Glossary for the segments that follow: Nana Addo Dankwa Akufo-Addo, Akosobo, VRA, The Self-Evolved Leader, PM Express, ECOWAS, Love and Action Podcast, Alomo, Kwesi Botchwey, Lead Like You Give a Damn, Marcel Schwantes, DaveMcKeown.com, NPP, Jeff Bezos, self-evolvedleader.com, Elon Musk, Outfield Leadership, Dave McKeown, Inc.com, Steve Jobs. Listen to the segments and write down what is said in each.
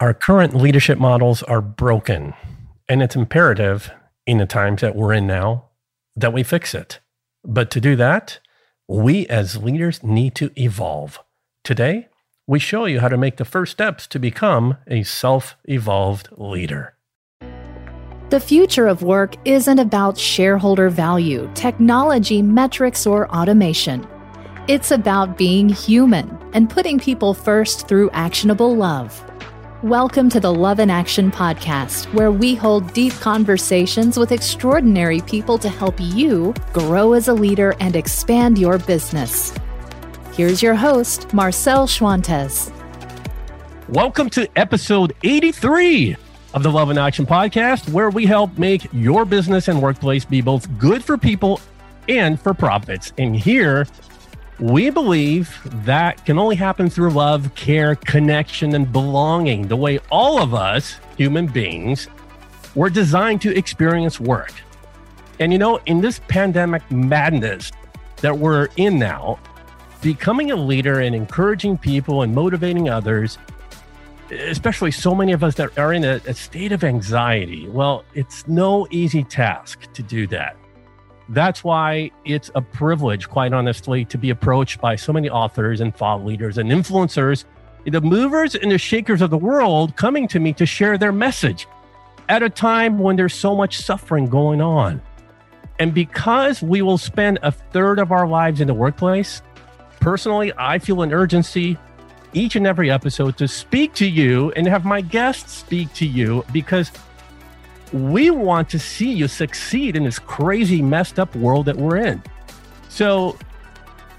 Our current leadership models are broken, and it's imperative in the times that we're in now that we fix it. But to do that, we as leaders need to evolve. Today, we show you how to make the first steps to become a self-evolved leader. The future of work isn't about shareholder value, technology, metrics, or automation. It's about being human and putting people first through actionable love. Welcome to the Love and Action Podcast, where we hold deep conversations with extraordinary people to help you grow as a leader and expand your business. Here's your host, Marcel Schwantes. Welcome to episode 83 of the Love and Action Podcast, where we help make your business and workplace be both good for people and for profits. And here, we believe that can only happen through love, care, connection, and belonging, the way all of us human beings were designed to experience work. And you know, in this pandemic madness that we're in now, becoming a leader and encouraging people and motivating others, especially so many of us that are in a state of anxiety, well, it's no easy task to do that. That's why it's a privilege, quite honestly, to be approached by so many authors and thought leaders and influencers, the movers and the shakers of the world, coming to me to share their message at a time when there's so much suffering going on. And because we will spend a third of our lives in the workplace, personally, I feel an urgency each and every episode to speak to you and have my guests speak to you, because we want to see you succeed in this crazy, messed up world that we're in. So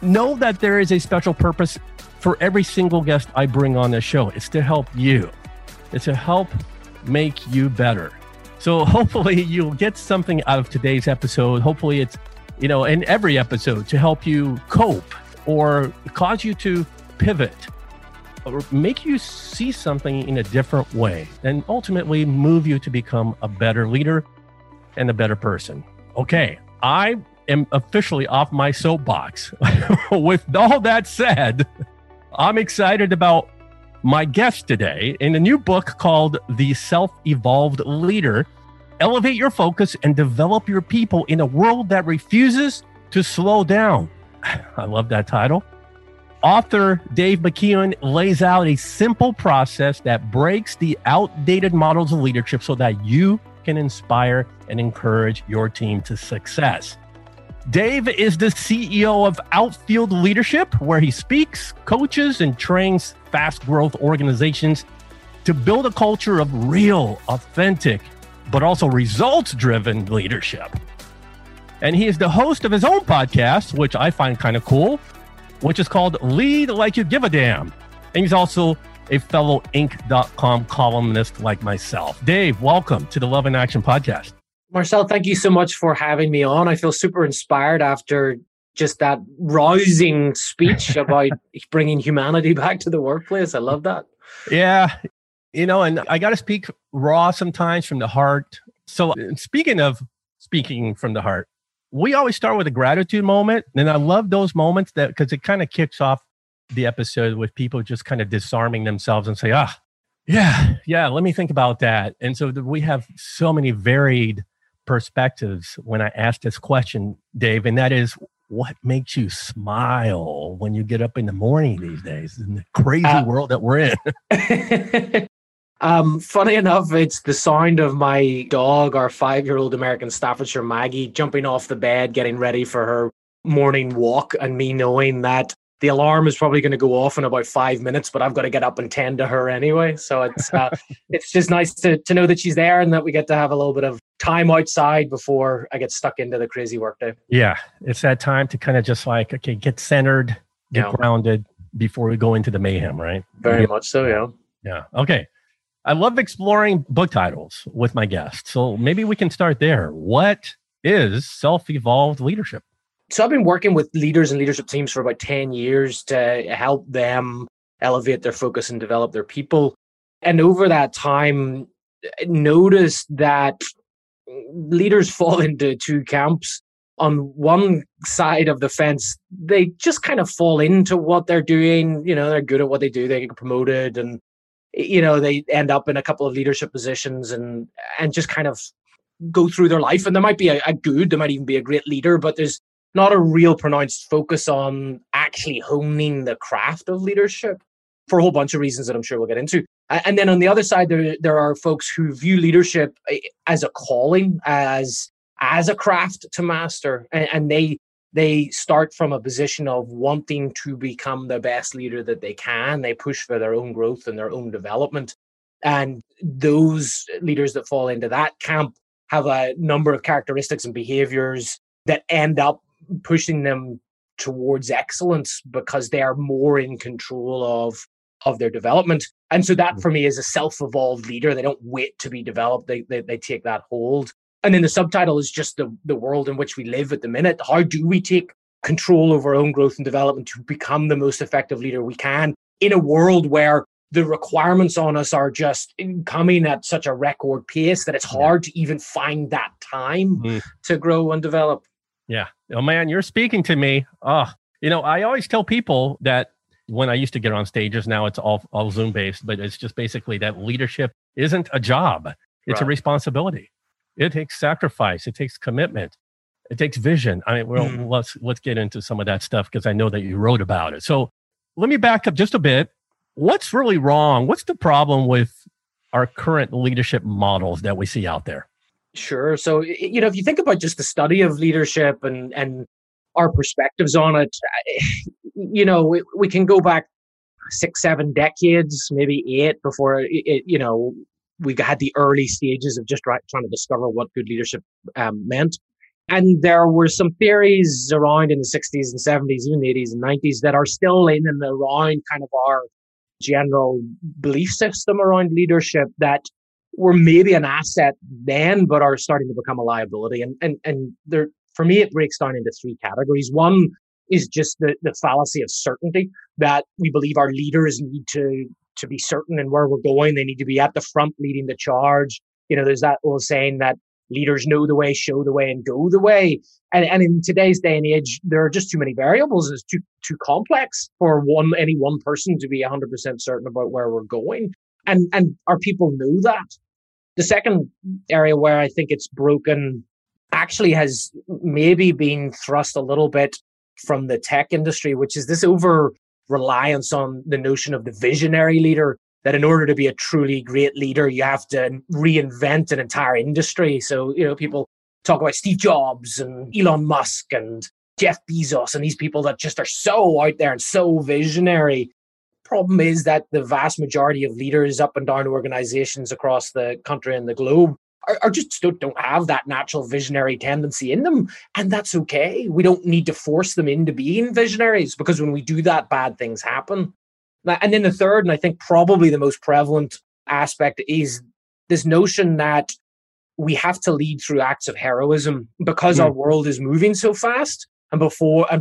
know that there is a special purpose for every single guest I bring on this show. It's to help you. It's to help make you better. So hopefully you'll get something out of today's episode. Hopefully it's, you know, in every episode to help you cope or cause you to pivot, or make you see something in a different way, and ultimately move you to become a better leader and a better person. Okay, I am officially off my soapbox. With all that said, I'm excited about my guest today in a new book called The Self-Evolved Leader. Elevate your focus and develop your people in a world that refuses to slow down. I love that title. Author Dave McKeown lays out a simple process that breaks the outdated models of leadership so that you can inspire and encourage your team to success. Dave is the CEO of Outfield Leadership, where he speaks, coaches, and trains fast growth organizations to build a culture of real, authentic, but also results-driven leadership. And he is the host of his own podcast, which I find kind of cool, which is called Lead Like You Give a Damn. And he's also a fellow Inc.com columnist like myself. Dave, welcome to the Love and Action Podcast. Marcel, thank you so much for having me on. I feel super inspired after just that rousing speech about bringing humanity back to the workplace. I love that. Yeah. You know, and I got to speak raw sometimes, from the heart. So speaking of speaking from the heart, we always start with a gratitude moment. And I love those moments, that because it kind of kicks off the episode with people just kind of disarming themselves and say, let me think about that. And so we have so many varied perspectives when I ask this question, Dave, and that is, what makes you smile when you get up in the morning these days in the crazy world that we're in? Funny enough, it's the sound of my dog, our 5-year-old American Staffordshire Maggie, jumping off the bed, getting ready for her morning walk, and me knowing that the alarm is probably going to go off in about 5 minutes, but I've got to get up and tend to her anyway. So it's just nice to know that she's there and that we get to have a little bit of time outside before I get stuck into the crazy workday. Yeah, it's that time to kind of just like, okay, get centered, get grounded before we go into the mayhem, right? Very much so, yeah. Yeah, okay. I love exploring book titles with my guests. So maybe we can start there. What is self-evolved leadership? So I've been working with leaders and leadership teams for about 10 years to help them elevate their focus and develop their people. And over that time, I noticed that leaders fall into two camps. On one side of the fence, they just kind of fall into what they're doing. You know, they're good at what they do. They get promoted and you know, they end up in a couple of leadership positions and just kind of go through their life. And there might be they might even be a great leader, but there's not a real pronounced focus on actually honing the craft of leadership for a whole bunch of reasons that I'm sure we'll get into. And then on the other side, there are folks who view leadership as a calling, as a craft to master. And they start from a position of wanting to become the best leader that they can. They push for their own growth and their own development. And those leaders that fall into that camp have a number of characteristics and behaviors that end up pushing them towards excellence because they are more in control of their development. And so that for me is a self-evolved leader. They don't wait to be developed. They take that hold. And then the subtitle is just the world in which we live at the minute. How do we take control over our own growth and development to become the most effective leader we can in a world where the requirements on us are just coming at such a record pace that it's hard to even find that time to grow and develop? Yeah. Oh man, you're speaking to me. You know, I always tell people that when I used to get on stages, now it's all Zoom based, but it's just basically that leadership isn't a job. It's a responsibility. It takes sacrifice. It takes commitment. It takes vision. I mean, well, let's get into some of that stuff because I know that you wrote about it. So let me back up just a bit. What's really wrong? What's the problem with our current leadership models that we see out there? Sure. So, you know, if you think about just the study of leadership and our perspectives on it, you know, we can go back 6-7 decades, maybe 8 before it, you know, we had the early stages of just trying to discover what good leadership meant. And there were some theories around in the 60s and 70s, even the 80s and 90s that are still in and around kind of our general belief system around leadership that were maybe an asset then, but are starting to become a liability. And there, for me, it breaks down into 3 categories. One is just the fallacy of certainty that we believe our leaders need to be certain in where we're going. They need to be at the front leading the charge. You know, there's that old saying that leaders know the way, show the way, and go the way. And in today's day and age, there are just too many variables. It's too complex for any one person to be 100% certain about where we're going. And our people know that. The second area where I think it's broken actually has maybe been thrust a little bit from the tech industry, which is this over-reliance on the notion of the visionary leader, that in order to be a truly great leader, you have to reinvent an entire industry. So, you know, people talk about Steve Jobs and Elon Musk and Jeff Bezos and these people that just are so out there and so visionary. Problem is that the vast majority of leaders up and down organizations across the country and the globe are just don't have that natural visionary tendency in them. And that's okay. We don't need to force them into being visionaries because when we do that, bad things happen. And then the third, and I think probably the most prevalent aspect, is this notion that we have to lead through acts of heroism because our world is moving so fast. And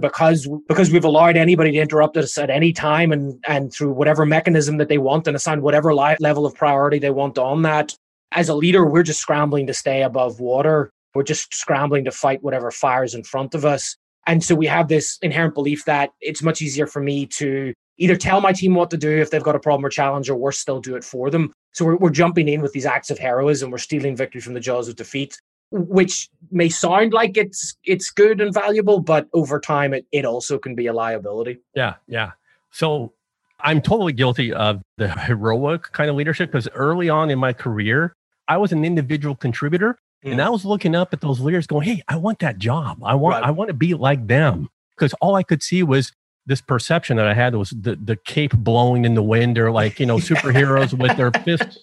because we've allowed anybody to interrupt us at any time and through whatever mechanism that they want and assign whatever level of priority they want on that, as a leader, we're just scrambling to stay above water. We're just scrambling to fight whatever fires in front of us. And so we have this inherent belief that it's much easier for me to either tell my team what to do if they've got a problem or challenge, or worse still, do it for them. So we're jumping in with these acts of heroism. We're stealing victory from the jaws of defeat, which may sound like it's good and valuable, but over time, it also can be a liability. Yeah, yeah. So I'm totally guilty of the heroic kind of leadership because early on in my career, I was an individual contributor and I was looking up at those leaders going, hey, I want that job. I want to be like them, because all I could see was this perception that I had was the cape blowing in the wind, or like, you know, superheroes with their fists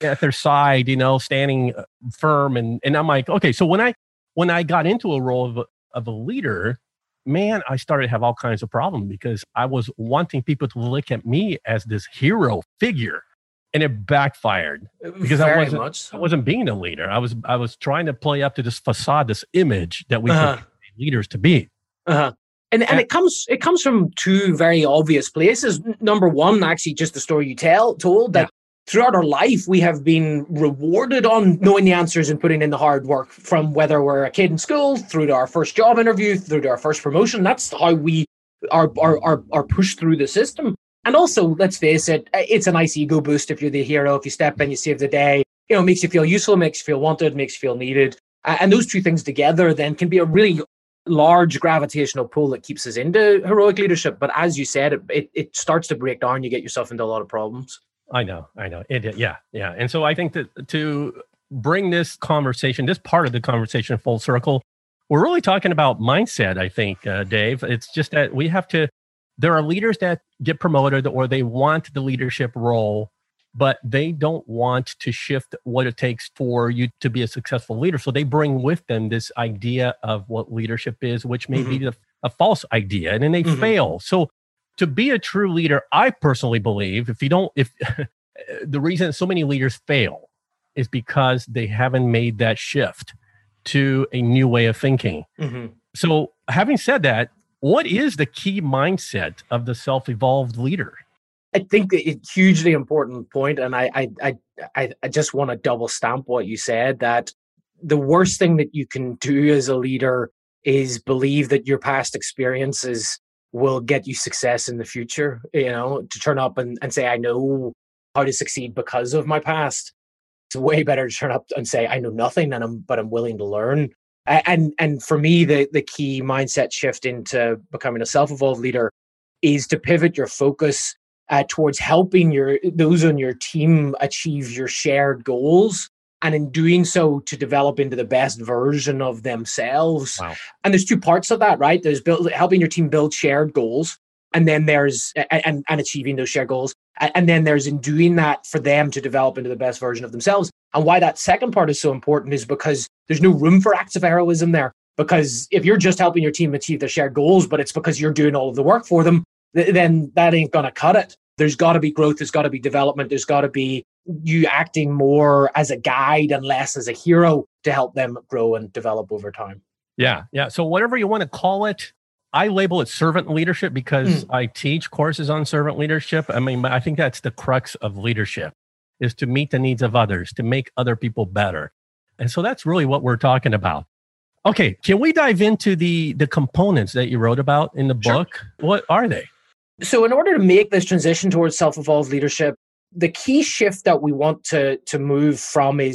at their side, you know, standing firm. And I'm like, okay, so when I got into a role of a leader, man, I started to have all kinds of problems because I was wanting people to look at me as this hero figure, and it backfired because I wasn't being a leader. I was trying to play up to this facade, this image that we portray leaders to be. And it comes from 2 very obvious places. Number one, actually, just the story you told that throughout our life, we have been rewarded on knowing the answers and putting in the hard work, from whether we're a kid in school through to our first job interview, through to our first promotion. That's how we are pushed through the system. And also, let's face it, it's a nice ego boost if you're the hero, if you step in, you save the day. You know, it makes you feel useful, makes you feel wanted, makes you feel needed. And those two things together then can be a really large gravitational pull that keeps us into heroic leadership. But as you said, it starts to break down. You get yourself into a lot of problems. I know. Yeah. And so I think that to bring this conversation, this part of the conversation full circle, we're really talking about mindset, I think, Dave. It's just that we have to, there are leaders that get promoted or they want the leadership role, but they don't want to shift what it takes for you to be a successful leader. So they bring with them this idea of what leadership is, which may be a false idea, and then they fail. So to be a true leader, I personally believe, the reason so many leaders fail is because they haven't made that shift to a new way of thinking. So having said that, what is the key mindset of the self-evolved leader? I think it's a hugely important point, and I just want to double stamp what you said, that the worst thing that you can do as a leader is believe that your past experiences will get you success in the future, you know, to turn up and say, I know how to succeed because of my past. It's way better to turn up and say, I know nothing, but I'm willing to learn. And for me, the key mindset shift into becoming a self-evolved leader is to pivot your focus towards helping those on your team achieve your shared goals, and in doing so to develop into the best version of themselves. Wow. And there's two parts of that, right? There's helping your team build shared goals, and then there's and achieving those shared goals, and then there's in doing that for them to develop into the best version of themselves. And why that second part is so important is because there's no room for acts of heroism there, because if you're just helping your team achieve their shared goals, but it's because you're doing all of the work for them, then that ain't going to cut it. There's got to be growth. There's got to be development. There's got to be you acting more as a guide and less as a hero to help them grow and develop over time. Yeah. So whatever you want to call it, I label it servant leadership because I teach courses on servant leadership. I mean, I think that's the crux of leadership, is to meet the needs of others, to make other people better. And so that's really what we're talking about. Okay, can we dive into the components that you wrote about in the book? What are they? So in order to make this transition towards self-evolved leadership, the key shift that we want to move from you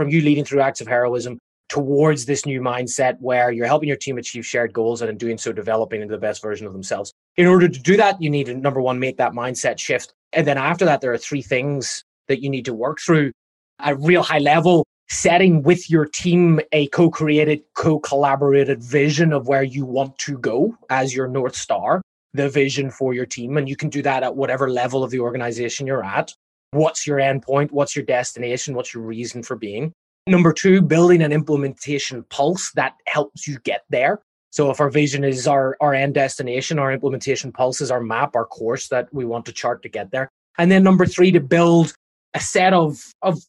leading through acts of heroism towards this new mindset where you're helping your team achieve shared goals and in doing so developing into the best version of themselves. In order to do that, you need to, number one, make that mindset shift. And then after that, there are three things that you need to work through at a real high level, setting with your team a co-created, co-collaborated vision of where you want to go as your North Star, the vision for your team. And you can do that at whatever level of the organization you're at. What's your end point? What's your destination? What's your reason for being? Number two, building an implementation pulse that helps you get there. So if our vision is our end destination, our implementation pulse is our map, our course that we want to chart to get there. And then number three, to build a set of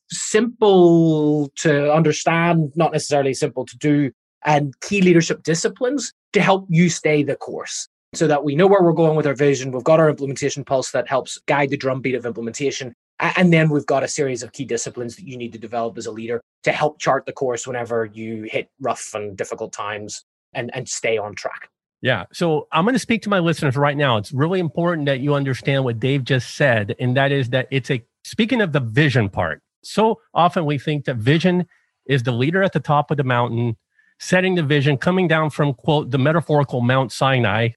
simple to understand, not necessarily simple to do, and key leadership disciplines to help you stay the course so that we know where we're going with our vision. We've got our implementation pulse that helps guide the drumbeat of implementation. And then we've got a series of key disciplines that you need to develop as a leader to help chart the course whenever you hit rough and difficult times and stay on track. Yeah. So I'm going to speak to my listeners right now. It's really important that you understand what Dave just said. And that is that speaking of the vision part, so often we think that vision is the leader at the top of the mountain, setting the vision, coming down from, quote, the metaphorical Mount Sinai,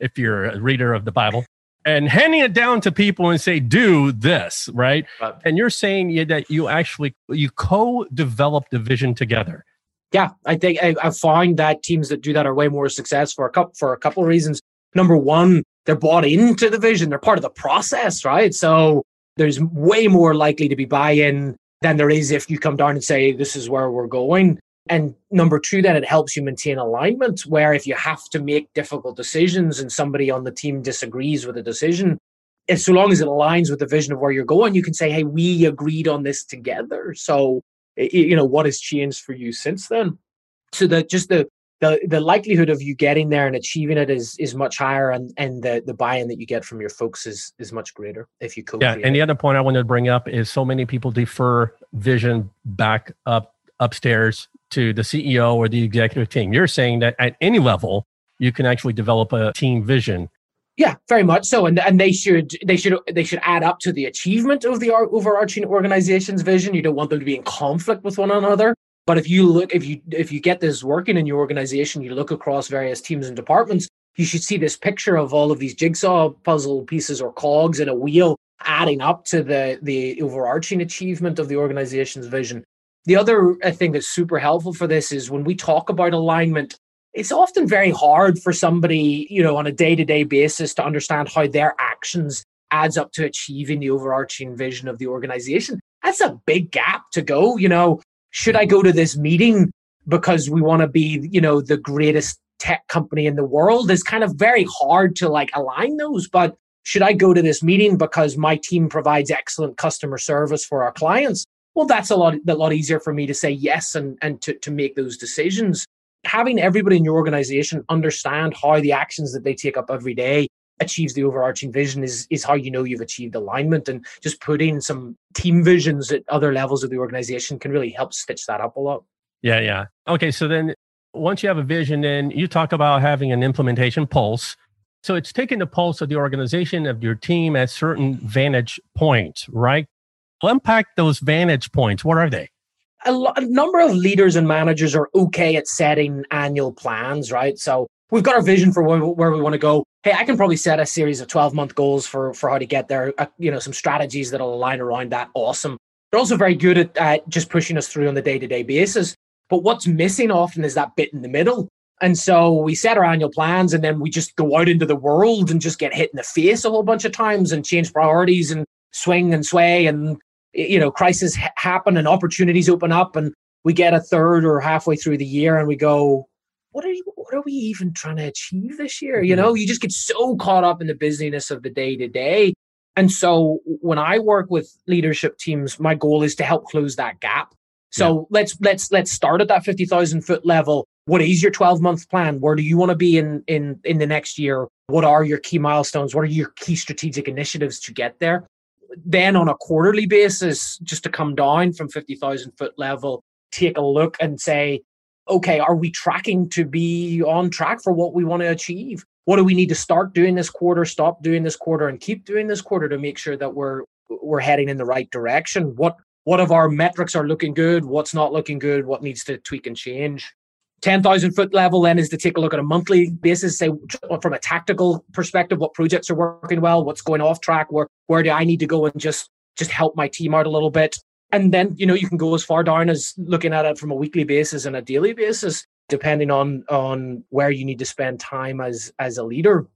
if you're a reader of the Bible, and handing it down to people and say, do this, right? And you're saying that you co-develop the vision together. Yeah, I think I've found that teams that do that are way more successful for a couple of reasons. Number one, they're bought into the vision. They're part of the process, right? So there's way more likely to be buy-in than there is if you come down and say, this is where we're going. And number two, then it helps you maintain alignment, where if you have to make difficult decisions and somebody on the team disagrees with a decision, and so long as it aligns with the vision of where you're going, you can say, hey, we agreed on this together. So, you know, what has changed for you since then? So that just the likelihood of you getting there and achieving it is much higher, and the buy-in that you get from your folks is much greater if you co-create. Yeah, and the other point I wanted to bring up is so many people defer vision back upstairs to the CEO or the executive team. You're saying that at any level, you can actually develop a team vision. Yeah, very much so, and they should add up to the achievement of the overarching organization's vision. You don't want them to be in conflict with one another. But if you look, if you get this working in your organization, you look across various teams and departments, you should see this picture of all of these jigsaw puzzle pieces or cogs in a wheel adding up to the overarching achievement of the organization's vision. The other thing that's super helpful for this is when we talk about alignment, it's often very hard for somebody, you know, on a day-to-day basis to understand how their actions adds up to achieving the overarching vision of the organization. That's a big gap to go. You know, should I go to this meeting because we want to be, you know, the greatest tech company in the world? It's kind of very hard to like align those. But should I go to this meeting because my team provides excellent customer service for our clients? Well, that's a lot easier for me to say yes and to make those decisions. Having everybody in your organization understand how the actions that they take up every day achieves the overarching vision is how you know you've achieved alignment, and just putting some team visions at other levels of the organization can really help stitch that up a lot. Yeah, yeah. Okay, so then once you have a vision, then you talk about having an implementation pulse. So it's taking the pulse of the organization, of your team at certain vantage points, right? Well, unpack those vantage points. What are they? A number of leaders and managers are okay at setting annual plans, right? So we've got our vision for where we want to go. Hey, I can probably set a series of 12-month goals for how to get there, you know, some strategies that'll align around that. Awesome. They're also very good at just pushing us through on the day-to-day basis. But what's missing often is that bit in the middle. And so we set our annual plans and then we just go out into the world and just get hit in the face a whole bunch of times and change priorities and swing and sway, and you know, crises happen and opportunities open up, and we get a third or halfway through the year and we go, what are we even trying to achieve this year? You know, you just get so caught up in the busyness of the day to day. And so when I work with leadership teams, my goal is to help close that gap. So let's start at that 50,000 foot level. What is your 12-month plan? Where do you want to be in the next year? What are your key milestones? What are your key strategic initiatives to get there? Then on a quarterly basis, just to come down from 50,000 foot level, take a look and say, okay, are we tracking to be on track for what we want to achieve? What do we need to start doing this quarter, stop doing this quarter, and keep doing this quarter to make sure that we're heading in the right direction? What of our metrics are looking good? What's not looking good? What needs to tweak and change? 10,000 foot level then is to take a look at a monthly basis, say from a tactical perspective, what projects are working well, what's going off track, where do I need to go and just help my team out a little bit. And then, you know, you can go as far down as looking at it from a weekly basis and a daily basis, depending on where you need to spend time as a leader.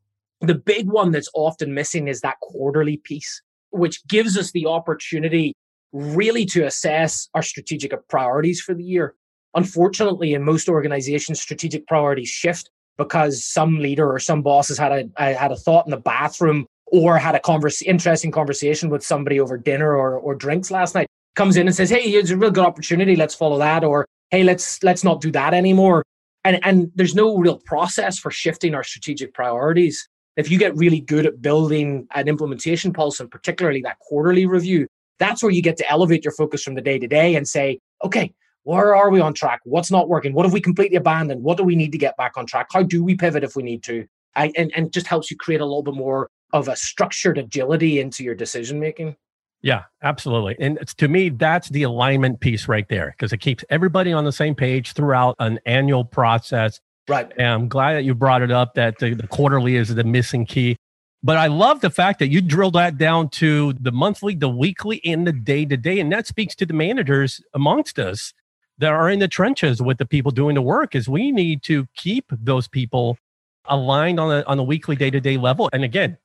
The big one that's often missing is that quarterly piece, which gives us the opportunity really to assess our strategic priorities for the year. Unfortunately, in most organizations, strategic priorities shift because some leader or some boss has had a thought in the bathroom or had a interesting conversation with somebody over dinner or drinks last night, comes in and says, hey, it's a real good opportunity, let's follow that, or hey, let's not do that anymore. And there's no real process for shifting our strategic priorities. If you get really good at building an implementation pulse, and particularly that quarterly review, that's where you get to elevate your focus from the day to day and say, okay, where are we on track? What's not working? What have we completely abandoned? What do we need to get back on track? How do we pivot if we need to? And just helps you create a little bit more of a structured agility into your decision-making. Yeah, absolutely. And to me, that's the alignment piece right there, because it keeps everybody on the same page throughout an annual process. Right. And I'm glad that you brought it up, that the quarterly is the missing key. But I love the fact that you drilled that down to the monthly, the weekly, and the day-to-day. And that speaks to the managers amongst us that are in the trenches with the people doing the work, is we need to keep those people aligned on a weekly, day-to-day level. And again,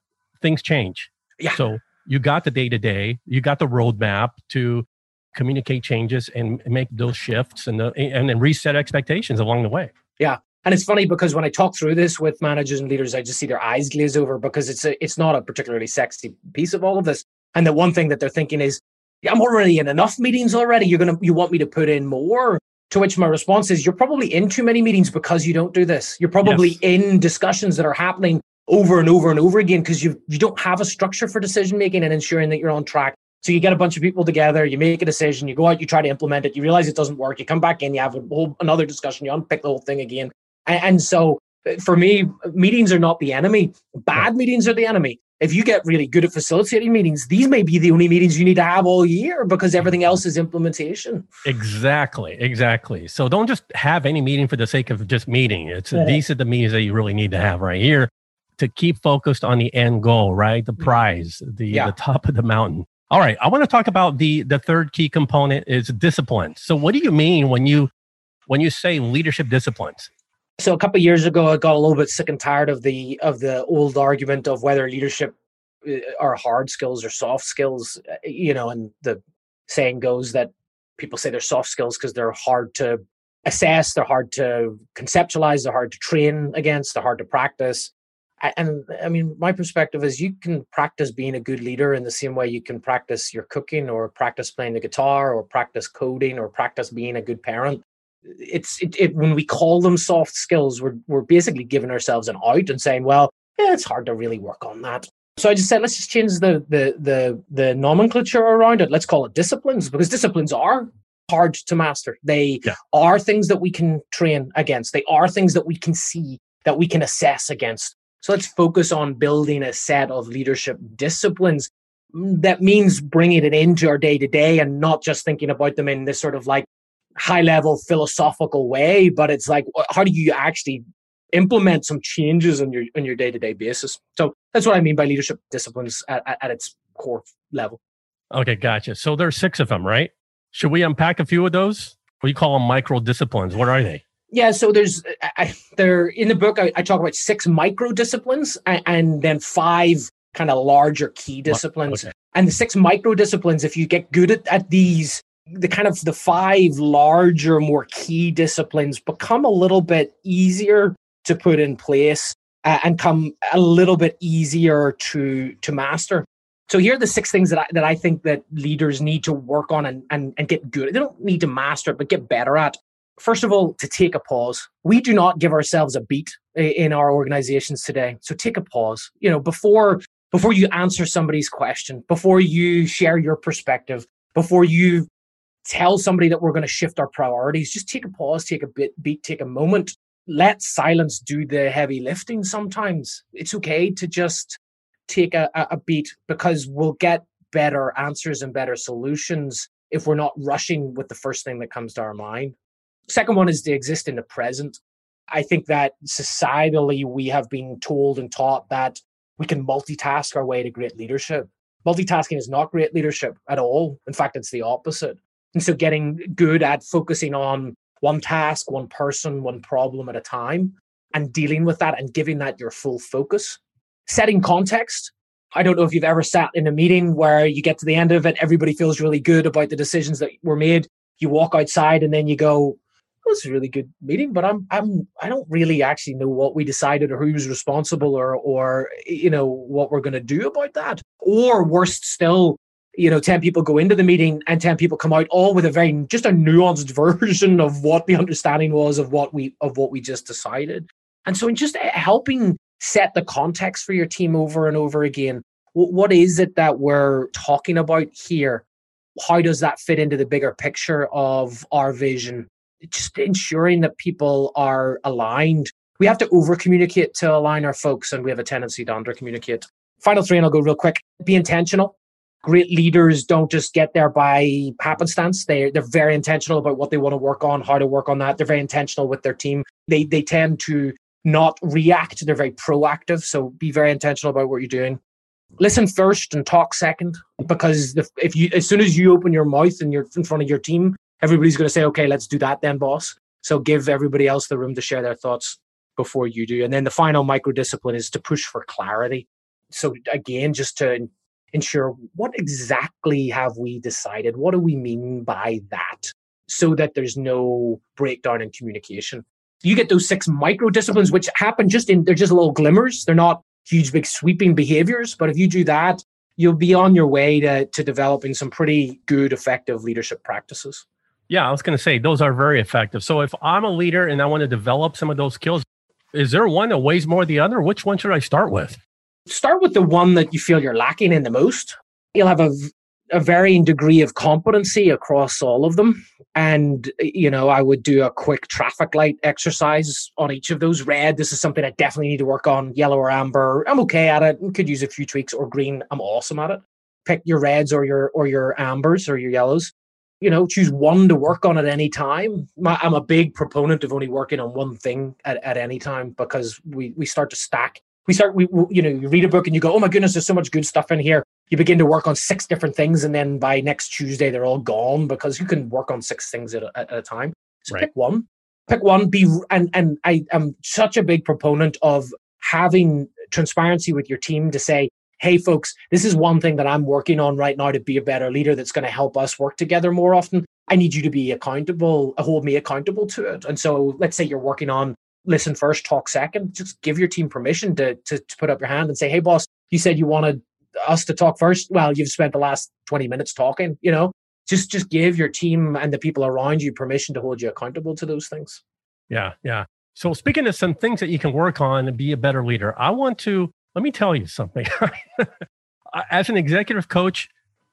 things change. Yeah. So you got the day-to-day, you got the roadmap to communicate changes and make those shifts and then reset expectations along the way. Yeah. And it's funny because when I talk through this with managers and leaders, I just see their eyes glaze over because it's not a particularly sexy piece of all of this. And the one thing that they're thinking is, I'm already in enough meetings already. You want me to put in more? To which my response is, you're probably in too many meetings because you don't do this. You're probably in discussions that are happening over and over and over again because you don't have a structure for decision making and ensuring that you're on track. So you get a bunch of people together, you make a decision, you go out, you try to implement it, you realize it doesn't work, you come back in, you have another discussion, you unpick the whole thing again. And so for me, meetings are not the enemy. Bad meetings are the enemy. If you get really good at facilitating meetings, these may be the only meetings you need to have all year because everything else is implementation. Exactly, exactly. So don't just have any meeting for the sake of just meeting. These are the meetings that you really need to have right here to keep focused on the end goal, right? The prize, the top of the mountain. All right, I want to talk about the third key component is discipline. So what do you mean when you say leadership disciplines? So a couple of years ago, I got a little bit sick and tired of the old argument of whether leadership are hard skills or soft skills, and the saying goes that people say they're soft skills because they're hard to assess, they're hard to conceptualize, they're hard to train against, they're hard to practice. And I mean, my perspective is you can practice being a good leader in the same way you can practice your cooking or practice playing the guitar or practice coding or practice being a good parent. When we call them soft skills, we're basically giving ourselves an out and saying, well, it's hard to really work on that. So I just said, let's just change the nomenclature around it. Let's call it disciplines, because disciplines are hard to master. They are things that we can train against. They are things that we can see, that we can assess against. So let's focus on building a set of leadership disciplines. That means bringing it into our day-to-day and not just thinking about them in this sort of like high-level philosophical way, but it's like, how do you actually implement some changes on your day-to-day basis? So that's what I mean by leadership disciplines at its core level. Okay, gotcha. So there's 6 of them, right? Should we unpack a few of those? We call them micro-disciplines. What are they? Yeah, so in the book, I talk about 6 micro-disciplines and then 5 kind of larger key disciplines. Okay. And the 6 micro-disciplines, if you get good at these, the 5 larger, more key disciplines become a little bit easier to put in place and come a little bit easier to master. So here are the 6 things that I think that leaders need to work on and get good at. They don't need to master it, but get better at. First of all, to take a pause. We do not give ourselves a beat in our organizations today. So take a pause. Before you answer somebody's question, before you share your perspective, before you tell somebody that we're going to shift our priorities, just take a pause, take a beat, take a moment. Let silence do the heavy lifting sometimes. It's okay to just take a beat, because we'll get better answers and better solutions if we're not rushing with the first thing that comes to our mind. Second one is to exist in the present. I think that societally we have been told and taught that we can multitask our way to great leadership. Multitasking is not great leadership at all. In fact, it's the opposite. And so getting good at focusing on one task, one person, one problem at a time, and dealing with that and giving that your full focus. Setting context. I don't know if you've ever sat in a meeting where you get to the end of it, everybody feels really good about the decisions that were made. You walk outside and then you go, it was a really good meeting, but I don't really actually know what we decided or who was responsible or what we're going to do about that. Or worse still, 10 people go into the meeting and 10 people come out, all with just a nuanced version of what the understanding was of what we just decided. And so in just helping set the context for your team over and over again, what is it that we're talking about here? How does that fit into the bigger picture of our vision? Just ensuring that people are aligned. We have to over-communicate to align our folks, and we have a tendency to under-communicate. Final 3, and I'll go real quick. Be intentional. Great leaders don't just get there by happenstance. They're very intentional about what they want to work on, how to work on that. They're very intentional with their team. They tend to not react. They're very proactive. So be very intentional about what you're doing. Listen first and talk second, because as soon as you open your mouth and you're in front of your team, everybody's going to say, okay, let's do that then, boss. So give everybody else the room to share their thoughts before you do. And then the final micro-discipline is to push for clarity. So again, just to ensure what exactly have we decided? What do we mean by that? So that there's no breakdown in communication. You get those 6 micro-disciplines, which happen they're just little glimmers. They're not huge, big, sweeping behaviors. But if you do that, you'll be on your way to developing some pretty good, effective leadership practices. Yeah, I was going to say, those are very effective. So if I'm a leader and I want to develop some of those skills, is there one that weighs more than the other? Which one should I start with? Start with the one that you feel you're lacking in the most. You'll have a a varying degree of competency across all of them. And, you know, I would do a quick traffic light exercise on each of those. Red, this is something I definitely need to work on. Yellow or amber, I'm okay at it, could use a few tweaks. Or green, I'm awesome at it. Pick your reds or your ambers or your yellows. You know, choose one to work on at any time. I'm a big proponent of only working on one thing at any time, because we start to stack. You read a book and you go, oh my goodness, there's so much good stuff in here. You begin to work on 6 different things, and then by next Tuesday, they're all gone, because you can work on 6 things at a time. So right. Pick one. And I am such a big proponent of having transparency with your team to say, hey, folks, this is one thing that I'm working on right now to be a better leader that's going to help us work together more often. I need you to be accountable, hold me accountable to it. And so let's say you're working on listen first, talk second. Just give your team permission to put up your hand and say, hey, boss, you said you wanted us to talk first. Well, you've spent the last 20 minutes talking, you know, just give your team and the people around you permission to hold you accountable to those things. Yeah. Yeah. So speaking of some things that you can work on and be a better leader, let me tell you something. As an executive coach,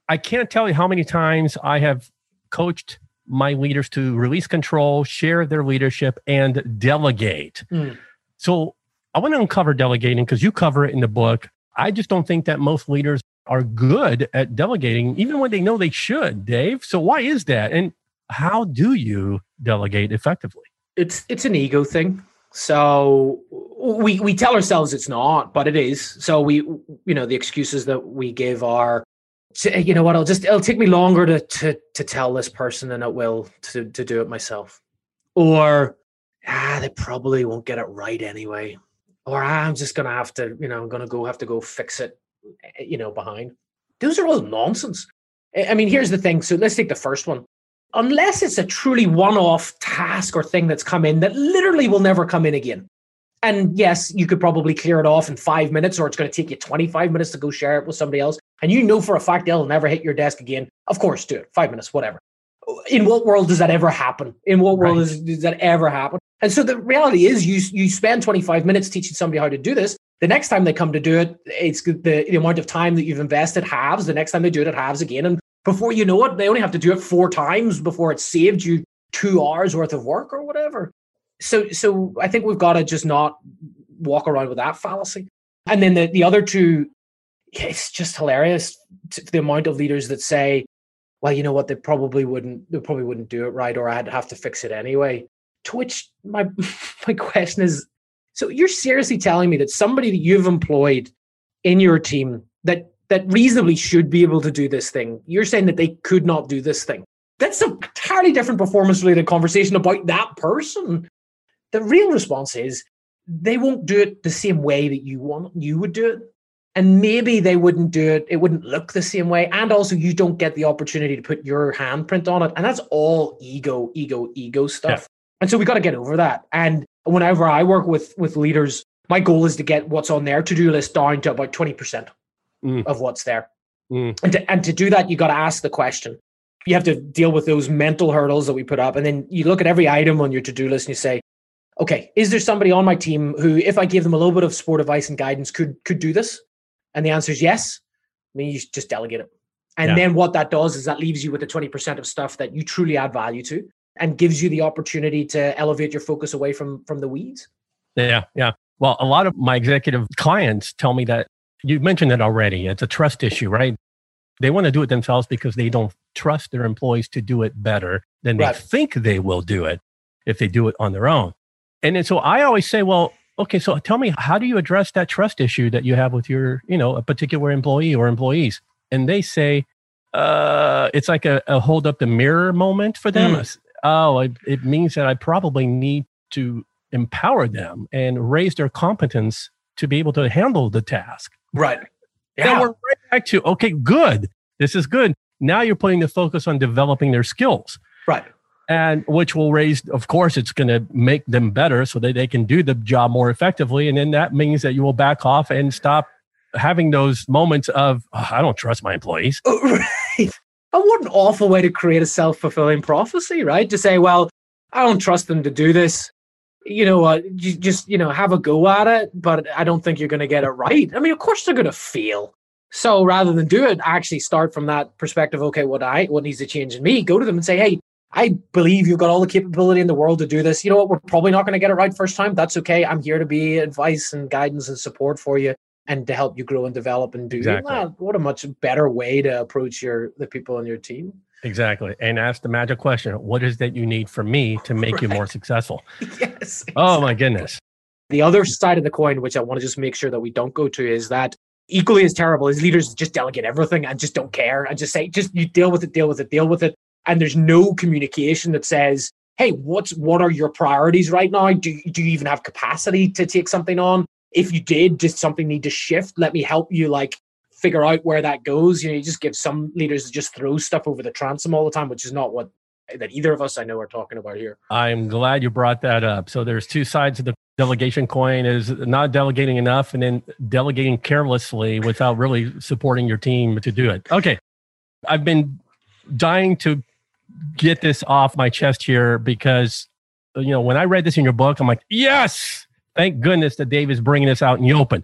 I can't tell you how many times I have coached my leaders to release control, share their leadership, and delegate. Mm. So I want to uncover delegating, because you cover it in the book. I just don't think that most leaders are good at delegating, even when they know they should, Dave. So why is that? And how do you delegate effectively? It's an ego thing. So we tell ourselves it's not, but it is. So the excuses that we give are, you know what, it'll take me longer to tell this person than it will to do it myself. Or, they probably won't get it right anyway. Or I'm just going to have to, you know, I'm going to have to go fix it, you know, behind. Those are all nonsense. I mean, here's the thing. So let's take the first one. Unless it's a truly one-off task or thing that's come in that literally will never come in again. And yes, you could probably clear it off in 5 minutes, or it's going to take you 25 minutes to go share it with somebody else. And you know for a fact they'll never hit your desk again. Of course, do it. 5 minutes, whatever. In what world does that ever happen? In what world does that ever happen? And so the reality is you spend 25 minutes teaching somebody how to do this. The next time they come to do it, it's the amount of time that you've invested halves. The next time they do it halves again. And before you know it, they only have to do it 4 times before it saved you 2 hours worth of work or whatever. So I think we've got to just not walk around with that fallacy. And then the other two, it's just hilarious, the amount of leaders that say, well, you know what, they probably wouldn't do it right, or I'd have to fix it anyway. To which my question is, so you're seriously telling me that somebody that you've employed in your team that reasonably should be able to do this thing, you're saying that they could not do this thing? That's an entirely different performance-related conversation about that person. The real response is they won't do it the same way that you would do it. And maybe they wouldn't do it. It wouldn't look the same way. And also you don't get the opportunity to put your handprint on it. And that's all ego stuff. Yeah. And so we got to get over that. And whenever I work with leaders, my goal is to get what's on their to-do list down to about 20% of what's there. Mm. And to do that, you got to ask the question. You have to deal with those mental hurdles that we put up. And then you look at every item on your to-do list and you say, okay, is there somebody on my team who, if I give them a little bit of support, advice, and guidance, could do this? And the answer is yes. I mean, you just delegate it. And then what that does is that leaves you with the 20% of stuff that you truly add value to, and gives you the opportunity to elevate your focus away from the weeds. Yeah, yeah. Well, a lot of my executive clients tell me that, you've mentioned it already, it's a trust issue, right? They want to do it themselves because they don't trust their employees to do it better than they think they will do it if they do it on their own. And then so I always say, well, okay, so tell me, how do you address that trust issue that you have with your, you know, a particular employee or employees? And they say, it's like a hold up the mirror moment for them. Mm. Oh, it means that I probably need to empower them and raise their competence to be able to handle the task. Right. Yeah. Now we're right back to, okay, good. This is good. Now you're putting the focus on developing their skills. Right. And which will raise, of course, it's going to make them better so that they can do the job more effectively. And then that means that you will back off and stop having those moments of, oh, I don't trust my employees. Oh, right. What an awful way to create a self-fulfilling prophecy, right? To say, well, I don't trust them to do this. You know, just, you know, have a go at it, but I don't think you're going to get it right. I mean, of course they're going to fail. So rather than do it, I actually start from that perspective. Okay, what needs to change in me? Go to them and say, hey, I believe you've got all the capability in the world to do this. You know what? We're probably not going to get it right first time. That's okay. I'm here to be advice and guidance and support for you and to help you grow and develop and do. Exactly. What a much better way to approach the people on your team. Exactly. And ask the magic question. What is that you need from me to make you more successful? Yes. Exactly. Oh my goodness. The other side of the coin, which I want to just make sure that we don't go to, is that equally as terrible as leaders just delegate everything and just don't care and just say, just you deal with it. And there's no communication that says, hey, what are your priorities right now? Do you even have capacity to take something on? If you did, does something need to shift? Let me help you figure out where that goes. You know, you just give some leaders that just throw stuff over the transom all the time, which is not what that either of us I know are talking about here. I'm glad you brought that up. So there's two sides of the delegation coin, is not delegating enough and then delegating carelessly without really supporting your team to do it. Okay. I've been dying to get this off my chest here because, you know, when I read this in your book, I'm like, yes, thank goodness that Dave is bringing this out in the open.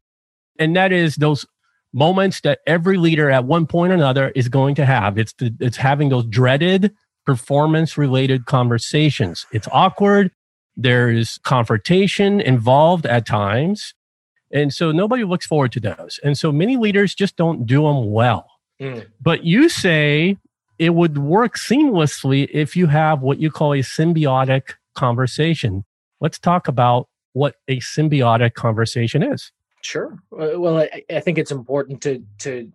And that is those moments that every leader at one point or another is going to have. It's having those dreaded performance-related conversations. It's awkward. There's confrontation involved at times. And so nobody looks forward to those. And so many leaders just don't do them well. Mm. But you say it would work seamlessly if you have what you call a symbiotic conversation. Let's talk about what a symbiotic conversation is. Sure. Well, I think it's important to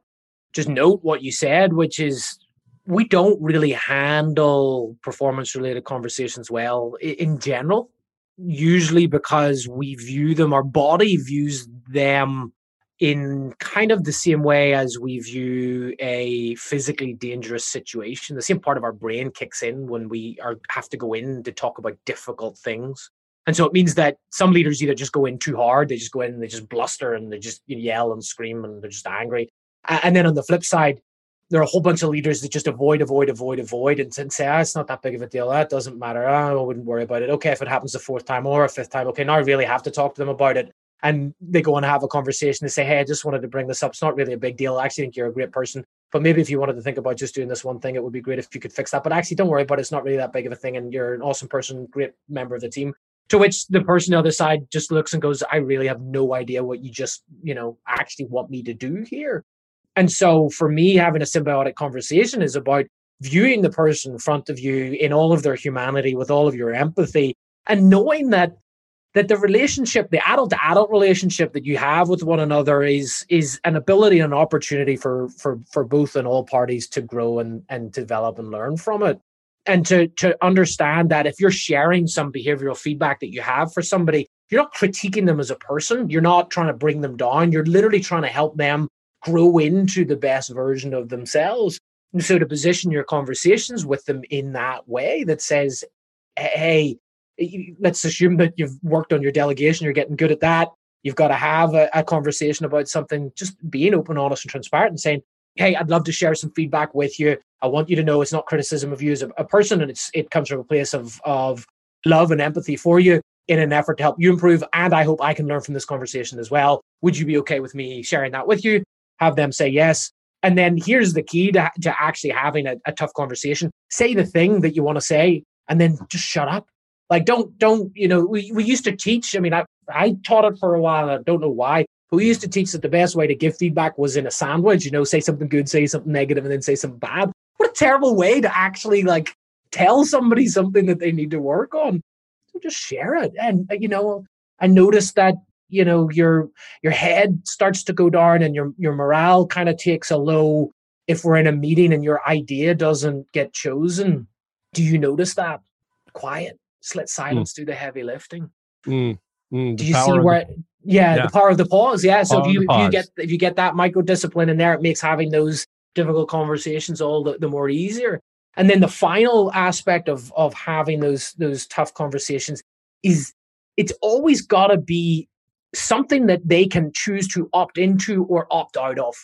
just note what you said, which is we don't really handle performance-related conversations well in general, usually because we view them, our body views them in kind of the same way as we view a physically dangerous situation. The same part of our brain kicks in when we have to go in to talk about difficult things. And so it means that some leaders either just go in too hard, they just go in and they just bluster and they just yell and scream and they're just angry. And then on the flip side, there are a whole bunch of leaders that just avoid and say, it's not that big of a deal. That doesn't matter. I wouldn't worry about it. Okay, if it happens the fourth time or a fifth time, okay, now I really have to talk to them about it. And they go and have a conversation. They say, hey, I just wanted to bring this up. It's not really a big deal. I actually think you're a great person. But maybe if you wanted to think about just doing this one thing, it would be great if you could fix that. But actually, don't worry about it. It's not really that big of a thing. And you're an awesome person, great member of the team. To which the person on the other side just looks and goes, I really have no idea what you just, actually want me to do here. And so for me, having a symbiotic conversation is about viewing the person in front of you in all of their humanity, with all of your empathy, and knowing that the relationship, the adult-to-adult relationship that you have with one another is an ability and an opportunity for both and all parties to grow and develop and learn from it. And to understand that if you're sharing some behavioral feedback that you have for somebody, you're not critiquing them as a person. You're not trying to bring them down. You're literally trying to help them grow into the best version of themselves. And so to position your conversations with them in that way that says, hey, let's assume that you've worked on your delegation, you're getting good at that. You've got to have a conversation about something, just being open, honest, and transparent and saying, hey, I'd love to share some feedback with you. I want you to know it's not criticism of you as a person, and it comes from a place of love and empathy for you in an effort to help you improve. And I hope I can learn from this conversation as well. Would you be okay with me sharing that with you? Have them say yes. And then here's the key to actually having a tough conversation. Say the thing that you want to say and then just shut up. We used to teach, I taught it for a while, I don't know why, but we used to teach that the best way to give feedback was in a sandwich, say something good, say something negative, and then say something bad. What a terrible way to actually tell somebody something that they need to work on. So just share it. And, I noticed that, your head starts to go down and your morale kind of takes a low if we're in a meeting and your idea doesn't get chosen. Do you notice that? Quiet. Just let silence do the heavy lifting. Do you see where? The power of the pause. Yeah. So if you get that micro discipline in there, it makes having those difficult conversations all the more easier. And then the final aspect of having those tough conversations is it's always got to be something that they can choose to opt into or opt out of.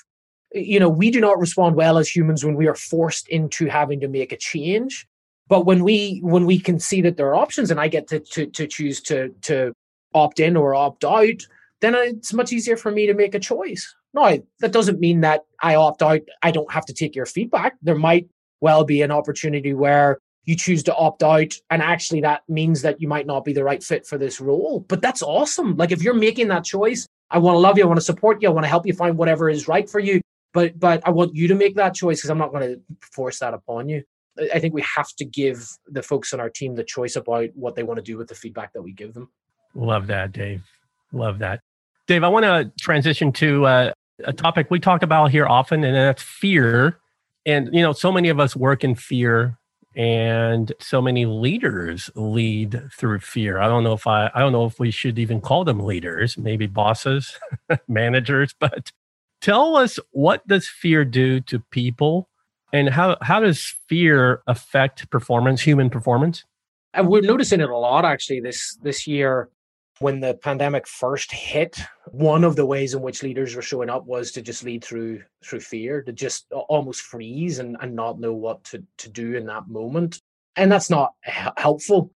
We do not respond well as humans when we are forced into having to make a change. But when we can see that there are options and I get to choose to opt in or opt out, then it's much easier for me to make a choice. Now, that doesn't mean that I opt out. I don't have to take your feedback. There might well be an opportunity where you choose to opt out, and actually that means that you might not be the right fit for this role. But that's awesome. Like, if you're making that choice, I want to love you, I want to support you, I want to help you find whatever is right for you. But I want you to make that choice, because I'm not going to force that upon you. I think we have to give the folks on our team the choice about what they want to do with the feedback that we give them. Love that, Dave. Love that. Dave, I want to transition to a topic we talk about here often, and that's fear. And, you know, so many of us work in fear, and so many leaders lead through fear. I don't know if we should even call them leaders, maybe bosses, managers, but tell us, what does fear do to people? And how does fear affect performance, human performance? And we're noticing it a lot, actually, this year. When the pandemic first hit, one of the ways in which leaders were showing up was to just lead through fear, to just almost freeze and not know what to do in that moment. And that's not helpful.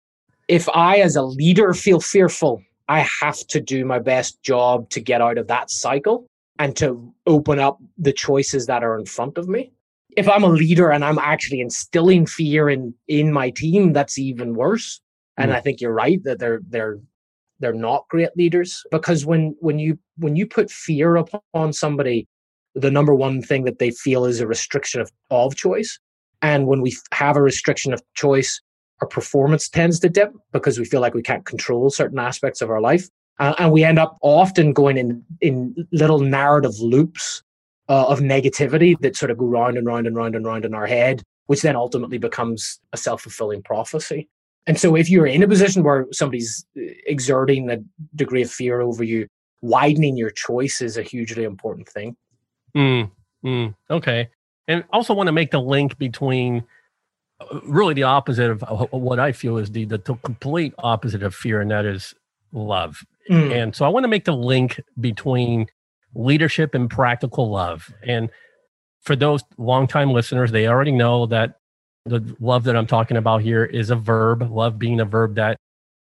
If I, as a leader, feel fearful, I have to do my best job to get out of that cycle and to open up the choices that are in front of me. If I'm a leader and I'm actually instilling fear in my team, that's even worse. And I think you're right that they're not great leaders, because when you put fear upon somebody, the number one thing that they feel is a restriction of choice. And when we have a restriction of choice, our performance tends to dip because we feel like we can't control certain aspects of our life. And we end up often going in little narrative loops of negativity that sort of go round and round and round and round in our head, which then ultimately becomes a self-fulfilling prophecy. And so if you're in a position where somebody's exerting a degree of fear over you, widening your choice is a hugely important thing. Okay. And also want to make the link between really the opposite of what I feel is the complete opposite of fear, and that is love. And so I want to make the link between leadership and practical love. And for those longtime listeners, they already know that the love that I'm talking about here is a verb, love being a verb that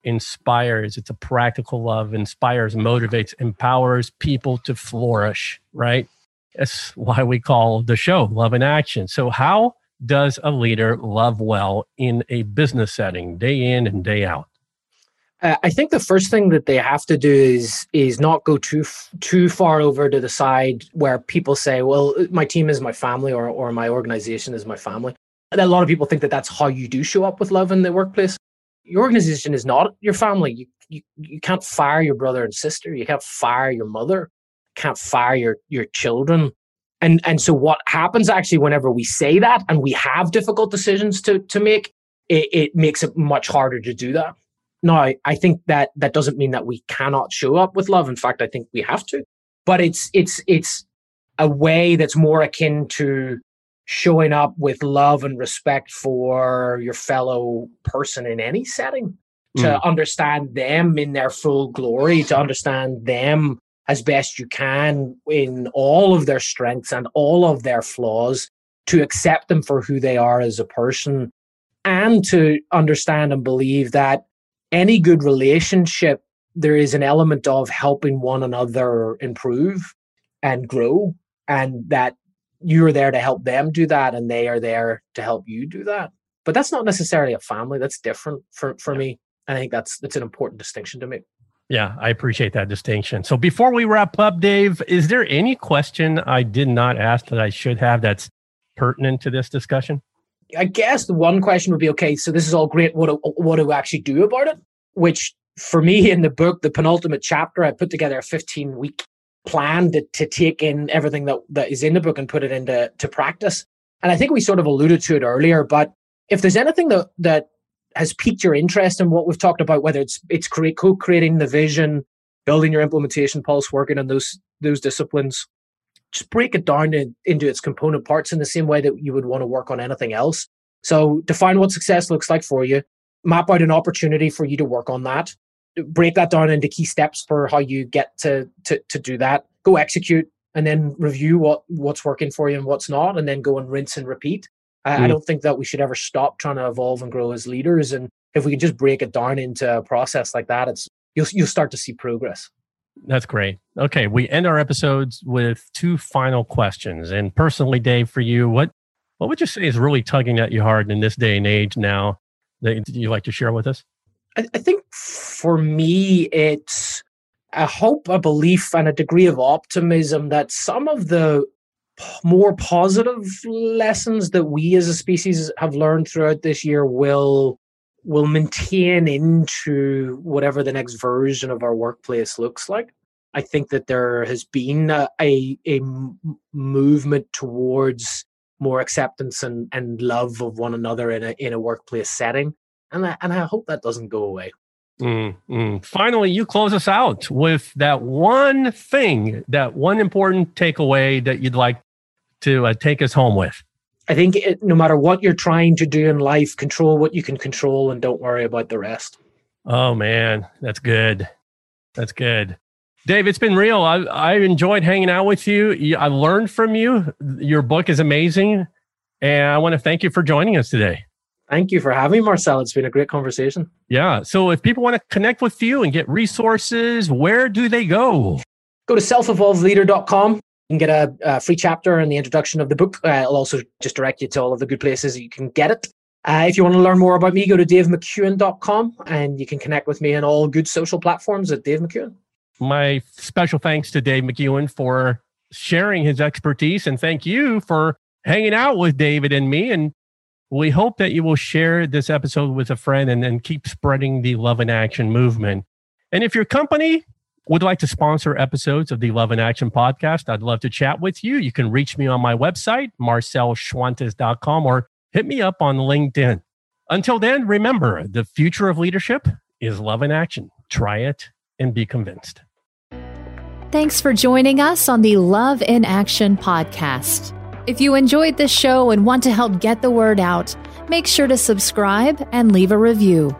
inspires. It's a practical love, inspires, motivates, empowers people to flourish, right? That's why we call the show Love and Action. So how does a leader love well in a business setting, day in and day out? I think the first thing that they have to do is not go too far over to the side where people say, well, my team is my family, or my organization is my family. And a lot of people think that that's how you do show up with love in the workplace. Your organization is not your family. You can't fire your brother and sister. You can't fire your mother. You can't fire your children. And so what happens actually whenever we say that and we have difficult decisions to make, it makes it much harder to do that. Now, I think that doesn't mean that we cannot show up with love. In fact, I think we have to. But it's a way that's more akin to showing up with love and respect for your fellow person in any setting, to understand them in their full glory, to understand them as best you can in all of their strengths and all of their flaws, to accept them for who they are as a person, and to understand and believe that any good relationship, there is an element of helping one another improve and grow, and that you're there to help them do that and they are there to help you do that. But that's not necessarily a family. That's different for me. I think that's an important distinction to make. Yeah, I appreciate that distinction. So before we wrap up, Dave, is there any question I did not ask that I should have that's pertinent to this discussion? I guess the one question would be, okay, so this is all great. What do we actually do about it? Which for me, in the book, the penultimate chapter, I put together a 15-week plan to take in everything that is in the book and put it into practice. And I think we sort of alluded to it earlier, but if there's anything that has piqued your interest in what we've talked about, whether it's co-creating the vision, building your implementation pulse, working on those disciplines, just break it down into its component parts in the same way that you would want to work on anything else. So define what success looks like for you, map out an opportunity for you to work on that, break that down into key steps for how you get to do that, go execute, and then review what's working for you and what's not, and then go and rinse and repeat. I don't think that we should ever stop trying to evolve and grow as leaders. And if we can just break it down into a process like that, you'll start to see progress. That's great. Okay, we end our episodes with two final questions. And personally, Dave, for you, what would you say is really tugging at you hard in this day and age now that you'd like to share with us? I think for me, it's a hope, a belief, and a degree of optimism that some of the more positive lessons that we as a species have learned throughout this year will maintain into whatever the next version of our workplace looks like. I think that there has been a movement towards more acceptance and love of one another in a workplace setting. And I hope that doesn't go away. Mm-hmm. Finally, you close us out with that one thing, that one important takeaway that you'd like to take us home with. I think no matter what you're trying to do in life, control what you can control and don't worry about the rest. Oh, man, that's good. That's good. Dave, it's been real. I enjoyed hanging out with you. I learned from you. Your book is amazing. And I want to thank you for joining us today. Thank you for having me, Marcel. It's been a great conversation. Yeah. So if people want to connect with you and get resources, where do they go? Go to self-evolvedleader.com. You can get a free chapter in the introduction of the book. I'll also just direct you to all of the good places that you can get it. If you want to learn more about me, go to DaveMcKeown.com and you can connect with me on all good social platforms at Dave McKeown. My special thanks to Dave McKeown for sharing his expertise, and thank you for hanging out with David and me. And we hope that you will share this episode with a friend and keep spreading the Love and Action movement. And if your company would like to sponsor episodes of the Love and Action podcast, I'd love to chat with you. You can reach me on my website, marcelschwantes.com, or hit me up on LinkedIn. Until then, remember, the future of leadership is love and action. Try it and be convinced. Thanks for joining us on the Love in Action podcast. If you enjoyed this show and want to help get the word out, make sure to subscribe and leave a review.